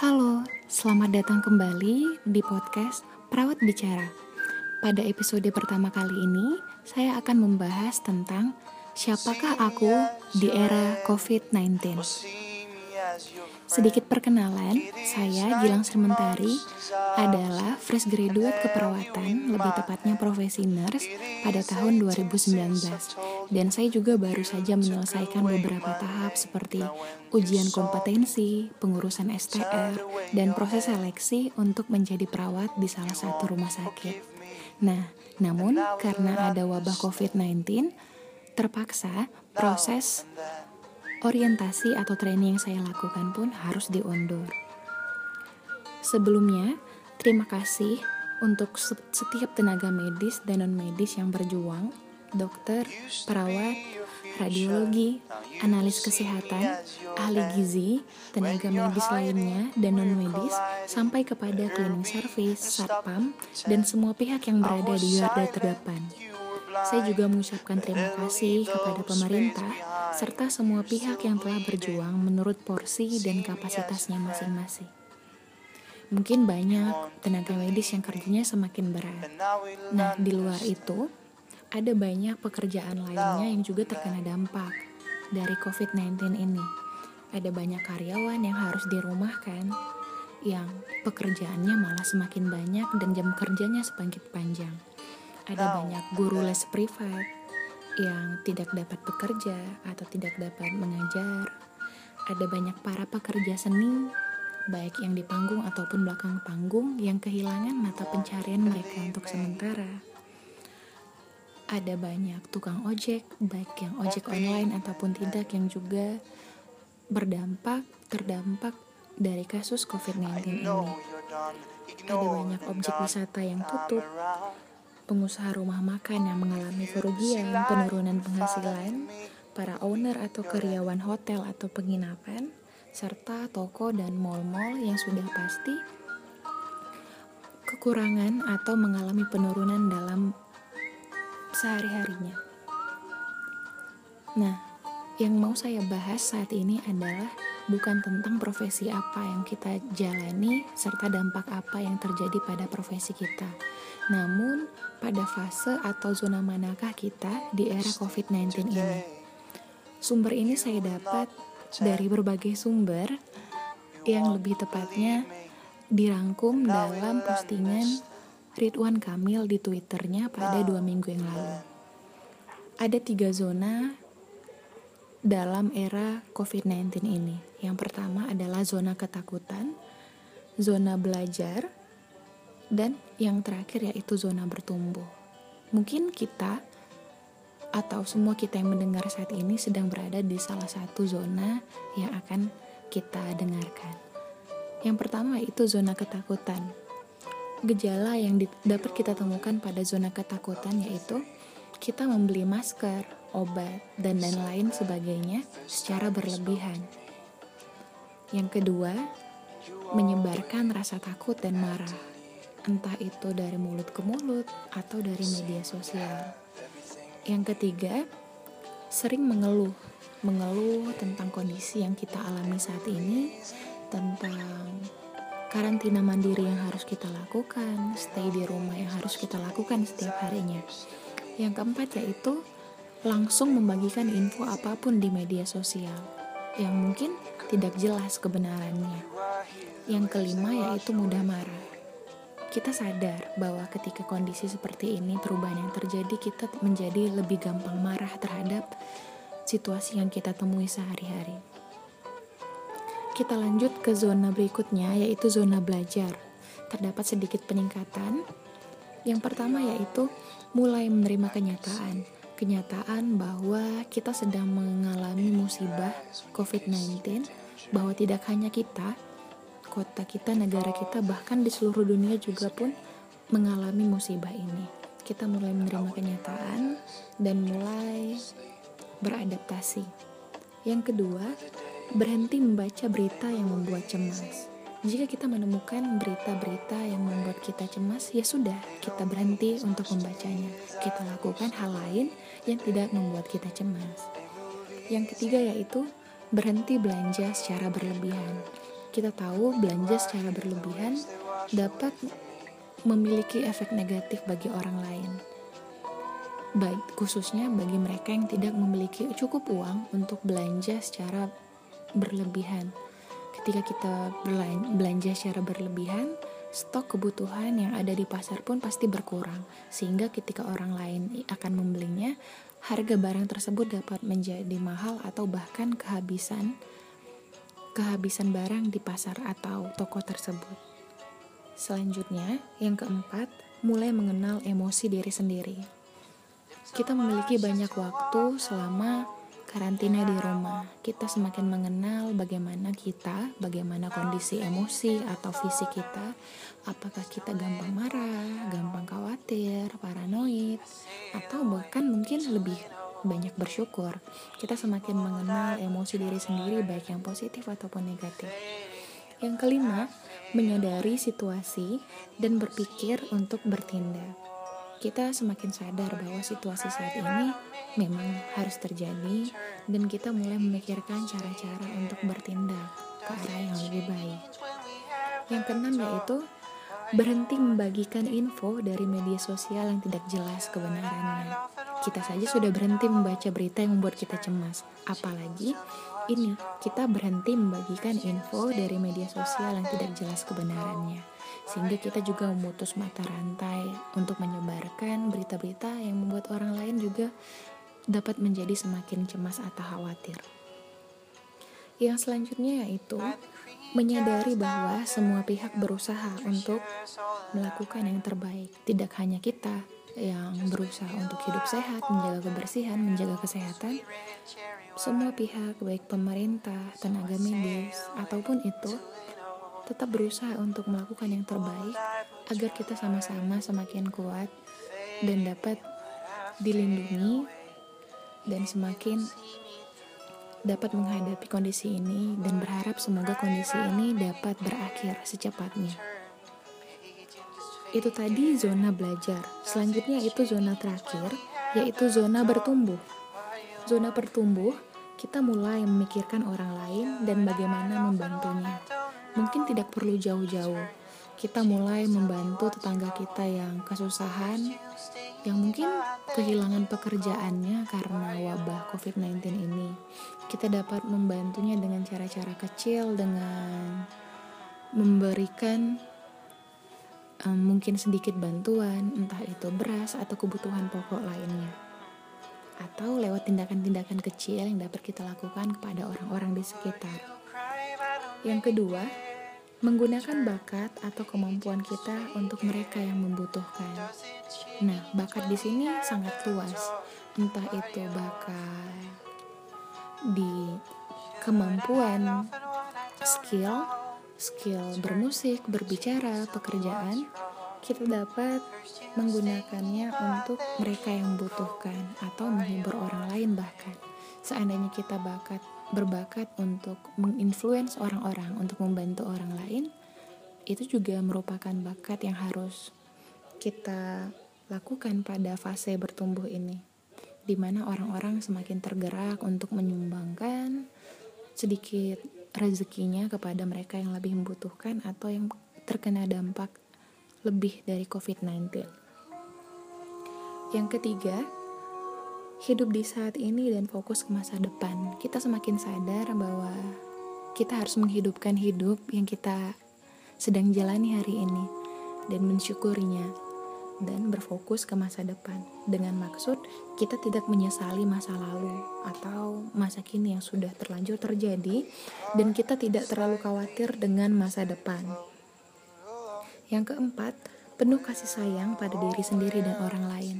Halo, selamat datang kembali di podcast Perawat Bicara. Pada episode pertama kali ini, saya akan membahas tentang siapakah aku di era COVID-19. Sedikit perkenalan, saya Gilang Sementari adalah fresh graduate keperawatan, lebih tepatnya profesi nurse pada tahun 2019. Dan saya juga baru saja menyelesaikan beberapa tahap seperti ujian kompetensi, pengurusan STR, dan proses seleksi untuk menjadi perawat di salah satu rumah sakit. Nah, namun karena ada wabah COVID-19, terpaksa proses orientasi atau training yang saya lakukan pun harus diundur. Sebelumnya, terima kasih untuk setiap tenaga medis dan non-medis yang berjuang, dokter, perawat, radiologi, analis kesehatan, ahli gizi, tenaga medis lainnya dan non-medis, sampai kepada cleaning service, satpam, dan semua pihak yang berada di garda terdepan. Saya juga mengucapkan terima kasih kepada pemerintah serta semua pihak yang telah berjuang menurut porsi dan kapasitasnya masing-masing. Mungkin banyak tenaga medis yang kerjanya semakin berat. Nah, di luar itu, ada banyak pekerjaan lainnya yang juga terkena dampak dari COVID-19 ini. Ada banyak karyawan yang harus dirumahkan, yang pekerjaannya malah semakin banyak dan jam kerjanya semakin panjang. Ada banyak guru les privat yang tidak dapat bekerja atau tidak dapat mengajar. Ada banyak para pekerja seni, baik yang di panggung ataupun belakang panggung, yang kehilangan mata pencarian mereka untuk sementara. Ada banyak tukang ojek, baik yang ojek online ataupun tidak, yang juga terdampak dari kasus COVID-19 ini. Ada banyak objek wisata yang tutup, pengusaha rumah makan yang mengalami kerugian, penurunan penghasilan, para owner atau karyawan hotel atau penginapan, serta toko dan mal-mal yang sudah pasti kekurangan atau mengalami penurunan dalam sehari-harinya. Nah, yang mau saya bahas saat ini adalah bukan tentang profesi apa yang kita jalani serta dampak apa yang terjadi pada profesi kita. Namun, pada fase atau zona manakah kita di era COVID-19 ini? Sumber ini saya dapat dari berbagai sumber yang lebih tepatnya dirangkum dalam postingan Ridwan Kamil di Twitternya pada 2 minggu yang lalu. Ada 3 zona dalam era COVID-19 ini. Yang pertama adalah zona ketakutan, zona belajar, dan yang terakhir yaitu zona bertumbuh. Mungkin kita atau semua kita yang mendengar saat ini sedang berada di salah satu zona yang akan kita dengarkan. Yang pertama yaitu zona ketakutan. Gejala yang dapat kita temukan pada zona ketakutan yaitu kita membeli masker, obat, dan lain sebagainya secara berlebihan. Yang kedua, menyebarkan rasa takut dan marah, entah itu dari mulut ke mulut atau dari media sosial. Yang ketiga, sering mengeluh tentang kondisi yang kita alami saat ini, tentang karantina mandiri yang harus kita lakukan, stay di rumah yang harus kita lakukan setiap harinya. Yang keempat yaitu langsung membagikan info apapun di media sosial yang mungkin tidak jelas kebenarannya. Yang kelima yaitu mudah marah. Kita sadar bahwa ketika kondisi seperti ini, perubahan yang terjadi, kita menjadi lebih gampang marah terhadap situasi yang kita temui sehari-hari. Kita lanjut ke zona berikutnya yaitu zona belajar. Terdapat sedikit peningkatan. Yang pertama yaitu mulai menerima kenyataan bahwa kita sedang mengalami musibah COVID-19, bahwa tidak hanya kita, kota kita, negara kita, bahkan di seluruh dunia juga pun mengalami musibah ini. Kita mulai menerima kenyataan dan mulai beradaptasi. Yang kedua, berhenti membaca berita yang membuat cemas. Jika kita menemukan berita-berita yang membuat kita cemas, ya sudah, kita berhenti untuk membacanya. Kita lakukan hal lain yang tidak membuat kita cemas. Yang ketiga yaitu berhenti belanja secara berlebihan. Kita tahu belanja secara berlebihan dapat memiliki efek negatif bagi orang lain, baik khususnya bagi mereka yang tidak memiliki cukup uang untuk belanja secara berlebihan. Ketika kita belanja secara berlebihan, stok kebutuhan yang ada di pasar pun pasti berkurang, sehingga ketika orang lain akan membelinya, harga barang tersebut dapat menjadi mahal atau bahkan kehabisan barang di pasar atau toko tersebut. Selanjutnya, yang keempat, mulai mengenal emosi diri sendiri. Kita memiliki banyak waktu selama karantina di rumah. Kita semakin mengenal bagaimana kondisi emosi atau fisik kita. Apakah kita gampang marah, gampang khawatir, paranoid, atau bahkan mungkin lebih banyak bersyukur. Kita semakin mengenal emosi diri sendiri, baik yang positif ataupun negatif. Yang kelima, menyadari situasi dan berpikir untuk bertindak. Kita semakin sadar bahwa situasi saat ini memang harus terjadi, dan kita mulai memikirkan cara-cara untuk bertindak ke arah yang lebih baik. Yang keenam yaitu berhenti membagikan info dari media sosial yang tidak jelas kebenarannya. Kita saja sudah berhenti membaca berita yang membuat kita cemas, apalagi ini kita berhenti membagikan info dari media sosial yang tidak jelas kebenarannya, sehingga kita juga memutus mata rantai untuk menyebarkan berita-berita yang membuat orang lain juga dapat menjadi semakin cemas atau khawatir. Yang selanjutnya yaitu menyadari bahwa semua pihak berusaha untuk melakukan yang terbaik, tidak hanya kita yang berusaha untuk hidup sehat, menjaga kebersihan, menjaga kesehatan. Semua pihak, baik pemerintah, tenaga medis, ataupun itu, tetap berusaha untuk melakukan yang terbaik agar kita sama-sama semakin kuat dan dapat dilindungi dan semakin dapat menghadapi kondisi ini, dan berharap semoga kondisi ini dapat berakhir secepatnya. Itu tadi zona belajar. Selanjutnya itu zona terakhir, yaitu zona bertumbuh. Zona bertumbuh, kita mulai memikirkan orang lain dan bagaimana membantunya. Mungkin tidak perlu jauh-jauh. Kita mulai membantu tetangga kita yang kesusahan, yang mungkin kehilangan pekerjaannya karena wabah COVID-19 ini. Kita dapat membantunya dengan cara-cara kecil, dengan memberikan mungkin sedikit bantuan, entah itu beras atau kebutuhan pokok lainnya, atau lewat tindakan-tindakan kecil yang dapat kita lakukan kepada orang-orang di sekitar. Yang kedua, menggunakan bakat atau kemampuan kita untuk mereka yang membutuhkan. Nah, bakat di sini sangat luas, entah itu bakat di kemampuan skill bermusik, berbicara, pekerjaan. Kita dapat menggunakannya untuk mereka yang membutuhkan atau menghibur orang lain. Bahkan seandainya kita berbakat untuk menginfluence orang-orang, untuk membantu orang lain, itu juga merupakan bakat yang harus kita lakukan pada fase bertumbuh ini, di mana orang-orang semakin tergerak untuk menyumbangkan sedikit rezekinya kepada mereka yang lebih membutuhkan atau yang terkena dampak lebih dari COVID-19. Yang ketiga, hidup di saat ini dan fokus ke masa depan. Kita semakin sadar bahwa kita harus menghidupkan hidup yang kita sedang jalani hari ini dan mensyukurinya, dan berfokus ke masa depan dengan maksud kita tidak menyesali masa lalu atau masa kini yang sudah terlanjur terjadi, dan kita tidak terlalu khawatir dengan masa depan. Yang keempat, penuh kasih sayang pada diri sendiri dan orang lain.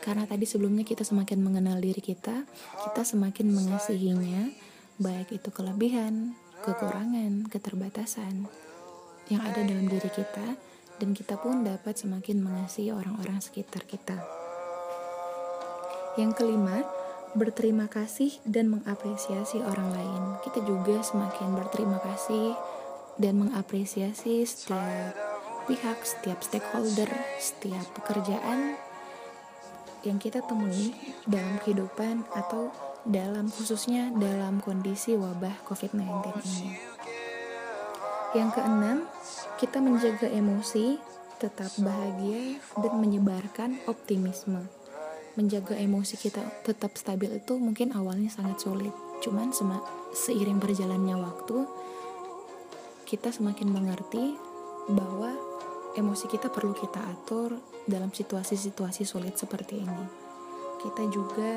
Karena tadi sebelumnya kita semakin mengenal diri kita semakin mengasihinya, baik itu kelebihan, kekurangan, keterbatasan yang ada dalam diri kita, dan kita pun dapat semakin mengasihi orang-orang sekitar kita. Yang kelima, berterima kasih dan mengapresiasi orang lain. Kita juga semakin berterima kasih dan mengapresiasi setiap pihak, setiap stakeholder, setiap pekerjaan yang kita temui dalam kehidupan atau khususnya dalam kondisi wabah COVID-19 ini. Yang keenam, kita menjaga emosi, tetap bahagia, dan menyebarkan optimisme. Menjaga emosi kita tetap stabil itu mungkin awalnya sangat sulit. Cuman seiring berjalannya waktu, kita semakin mengerti bahwa emosi kita perlu kita atur dalam situasi-situasi sulit seperti ini. Kita juga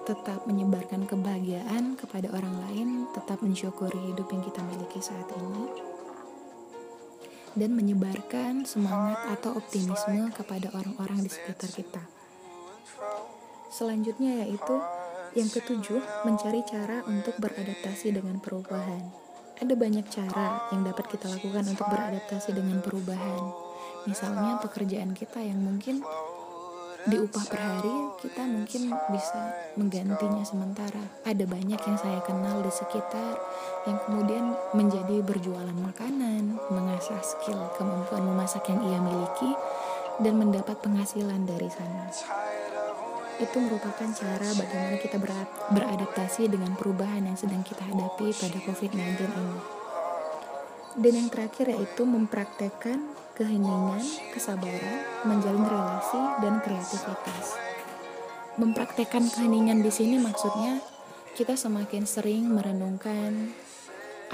tetap menyebarkan kebahagiaan kepada orang lain, tetap mensyukuri hidup yang kita miliki saat ini, dan menyebarkan semangat atau optimisme kepada orang-orang di sekitar kita. Selanjutnya yaitu yang ketujuh, mencari cara untuk beradaptasi dengan perubahan. Ada banyak cara yang dapat kita lakukan untuk beradaptasi dengan perubahan. Misalnya pekerjaan kita yang mungkin diupah per hari, kita mungkin bisa menggantinya sementara. Ada banyak yang saya kenal di sekitar yang kemudian menjadi berjualan makanan, mengasah skill kemampuan memasak yang ia miliki, dan mendapat penghasilan dari sana. Itu merupakan cara bagaimana kita beradaptasi dengan perubahan yang sedang kita hadapi pada COVID-19 ini. Dan yang terakhir yaitu mempraktekkan keheningan, kesabaran, menjalin relasi, dan kreativitas. Mempraktekkan keheningan di sini maksudnya kita semakin sering merenungkan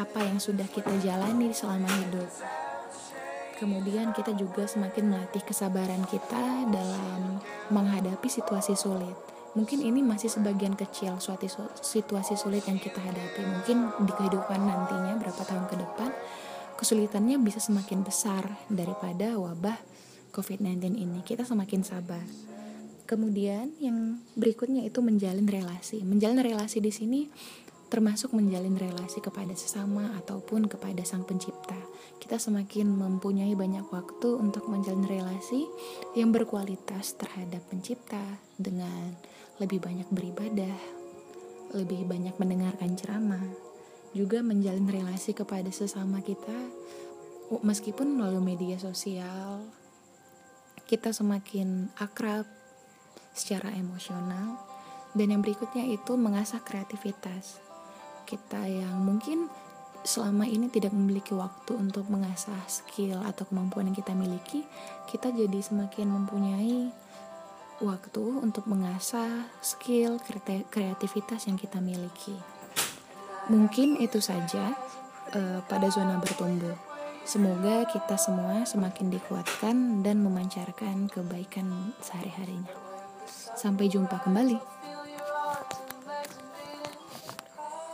apa yang sudah kita jalani selama hidup. Kemudian kita juga semakin melatih kesabaran kita dalam menghadapi situasi sulit. Mungkin ini masih sebagian kecil suatu situasi sulit yang kita hadapi. Mungkin di kehidupan nantinya berapa tahun ke depan, kesulitannya bisa semakin besar daripada wabah COVID-19 ini. Kita semakin sabar. Kemudian yang berikutnya itu menjalin relasi. Menjalin relasi di sini termasuk menjalin relasi kepada sesama ataupun kepada Sang Pencipta. Kita semakin mempunyai banyak waktu untuk menjalin relasi yang berkualitas terhadap Pencipta dengan lebih banyak beribadah, lebih banyak mendengarkan ceramah, juga menjalin relasi kepada sesama kita meskipun melalui media sosial. Kita semakin akrab secara emosional. Dan yang berikutnya itu mengasah kreativitas. Kita yang mungkin selama ini tidak memiliki waktu untuk mengasah skill atau kemampuan yang kita miliki, kita jadi semakin mempunyai waktu untuk mengasah skill kreativitas yang kita miliki. Mungkin itu saja pada zona bertumbuh. Semoga kita semua semakin dikuatkan dan memancarkan kebaikan sehari-harinya. Sampai jumpa kembali.